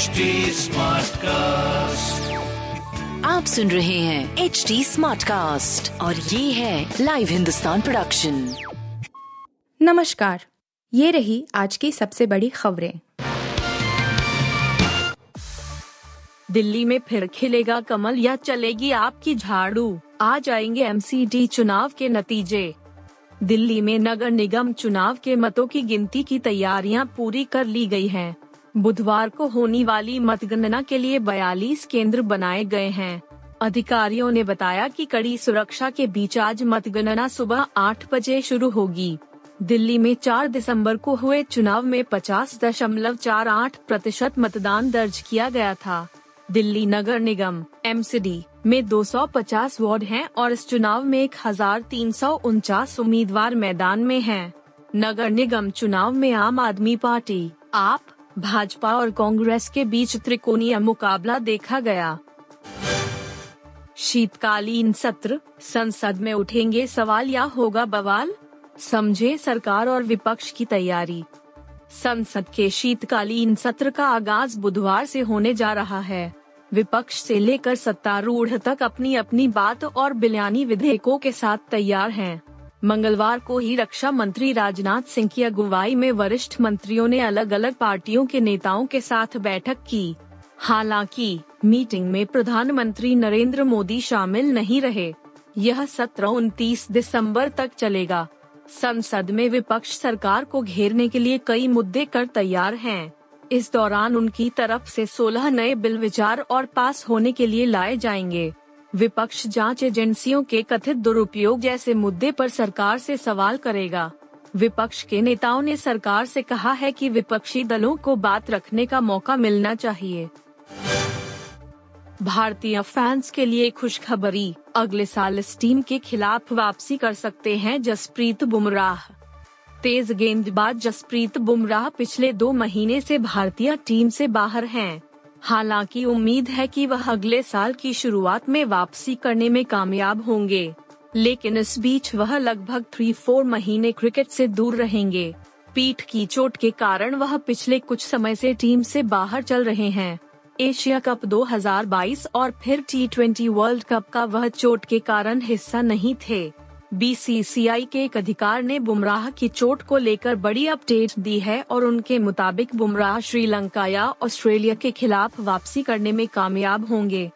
HD Smartcast। आप सुन रहे हैं HD Smartcast और ये है लाइव हिंदुस्तान प्रोडक्शन। नमस्कार, ये रही आज की सबसे बड़ी खबरें। दिल्ली में फिर खिलेगा कमल या चलेगी आपकी झाड़ू, आ जाएंगे MCD चुनाव के नतीजे। दिल्ली में नगर निगम चुनाव के मतों की गिनती की तैयारियां पूरी कर ली गई हैं। बुधवार को होने वाली मतगणना के लिए 42 केंद्र बनाए गए हैं। अधिकारियों ने बताया कि कड़ी सुरक्षा के बीच आज मतगणना सुबह 8 बजे शुरू होगी। दिल्ली में 4 दिसंबर को हुए चुनाव में 50.48% मतदान दर्ज किया गया था। दिल्ली नगर निगम (MCD) में 250 वार्ड हैं और इस चुनाव में 1349 उम्मीदवार मैदान में हैं। नगर निगम चुनाव में आम आदमी पार्टी, आप, भाजपा और कांग्रेस के बीच त्रिकोणीय मुकाबला देखा गया। शीतकालीन सत्र, संसद में उठेंगे सवाल या होगा बवाल, समझे सरकार और विपक्ष की तैयारी। संसद के शीतकालीन सत्र का आगाज बुधवार से होने जा रहा है। विपक्ष से लेकर सत्तारूढ़ तक अपनी अपनी बात और बिलानी विधेयकों के साथ तैयार हैं। मंगलवार को ही रक्षा मंत्री राजनाथ सिंह की अगुवाई में वरिष्ठ मंत्रियों ने अलग अलग पार्टियों के नेताओं के साथ बैठक की। हालांकि मीटिंग में प्रधानमंत्री नरेंद्र मोदी शामिल नहीं रहे। यह सत्र 29 दिसंबर तक चलेगा। संसद में विपक्ष सरकार को घेरने के लिए कई मुद्दे कर तैयार हैं। इस दौरान उनकी तरफ से 16 नए बिल विचार और पास होने के लिए लाए जाएंगे। विपक्ष जांच एजेंसियों के कथित दुरुपयोग जैसे मुद्दे पर सरकार से सवाल करेगा। विपक्ष के नेताओं ने सरकार से कहा है कि विपक्षी दलों को बात रखने का मौका मिलना चाहिए। भारतीय फैंस के लिए खुशखबरी, अगले साल इस टीम के खिलाफ वापसी कर सकते हैं जसप्रीत बुमराह। तेज गेंदबाज जसप्रीत बुमराह पिछले 2 महीने से भारतीय टीम से बाहर हैं। हालांकि उम्मीद है कि वह अगले साल की शुरुआत में वापसी करने में कामयाब होंगे, लेकिन इस बीच वह लगभग 3-4 महीने क्रिकेट से दूर रहेंगे। पीठ की चोट के कारण वह पिछले कुछ समय से टीम से बाहर चल रहे हैं। एशिया कप 2022 और फिर T20 वर्ल्ड कप का वह चोट के कारण हिस्सा नहीं थे। BCCI के एक अधिकार ने बुमराह की चोट को लेकर बड़ी अपडेट दी है और उनके मुताबिक बुमराह श्रीलंका या ऑस्ट्रेलिया के खिलाफ वापसी करने में कामयाब होंगे।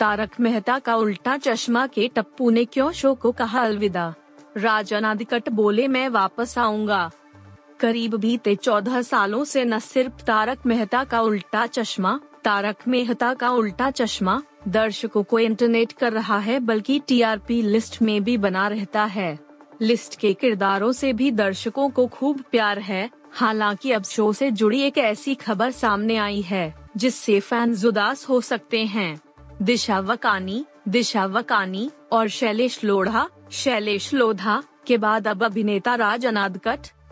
तारक मेहता का उल्टा चश्मा के टप्पू ने क्यों शो को कहा अलविदा, राज अनादिकट बोले मैं वापस आऊंगा। करीब बीते 14 सालों से न सिर्फ तारक मेहता का उल्टा चश्मा, तारक मेहता का उल्टा चश्मा दर्शकों को इंटरनेट कर रहा है, बल्कि TRP लिस्ट में भी बना रहता है। लिस्ट के किरदारों से भी दर्शकों को खूब प्यार है। हालांकि अब शो से जुड़ी एक ऐसी खबर सामने आई है जिससे फैंस उदास हो सकते हैं। दिशा वकानी और शैलेश लोढ़ा के बाद अब अभिनेता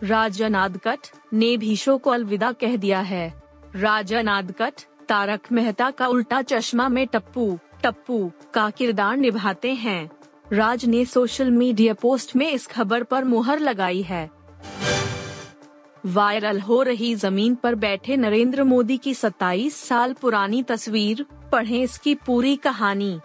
राज अनादकट ने भी शो को अलविदा कह दिया है। राज अनादकट तारक मेहता का उल्टा चश्मा में टप्पू का किरदार निभाते हैं। राज ने सोशल मीडिया पोस्ट में इस खबर पर मुहर लगाई है। वायरल हो रही जमीन पर बैठे नरेंद्र मोदी की 27 साल पुरानी तस्वीर, पढ़ें इसकी पूरी कहानी।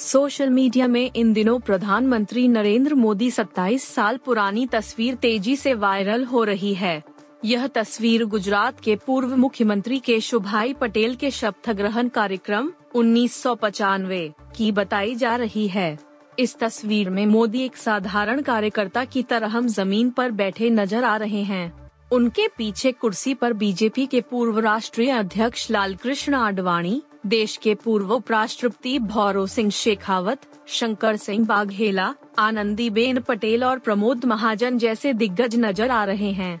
सोशल मीडिया में इन दिनों प्रधानमंत्री नरेंद्र मोदी 27 साल पुरानी तस्वीर तेजी से वायरल हो रही है। यह तस्वीर गुजरात के पूर्व मुख्यमंत्री केशुभाई पटेल के शपथ ग्रहण कार्यक्रम 1995 की बताई जा रही है। इस तस्वीर में मोदी एक साधारण कार्यकर्ता की तरह जमीन पर बैठे नजर आ रहे हैं। उनके पीछे कुर्सी पर बीजेपी के पूर्व राष्ट्रीय अध्यक्ष लाल कृष्ण आडवाणी, देश के पूर्व उपराष्ट्रपति भैरव सिंह शेखावत, शंकर सिंह बाघेला, आनंदी बेन पटेल और प्रमोद महाजन जैसे दिग्गज नजर आ रहे हैं।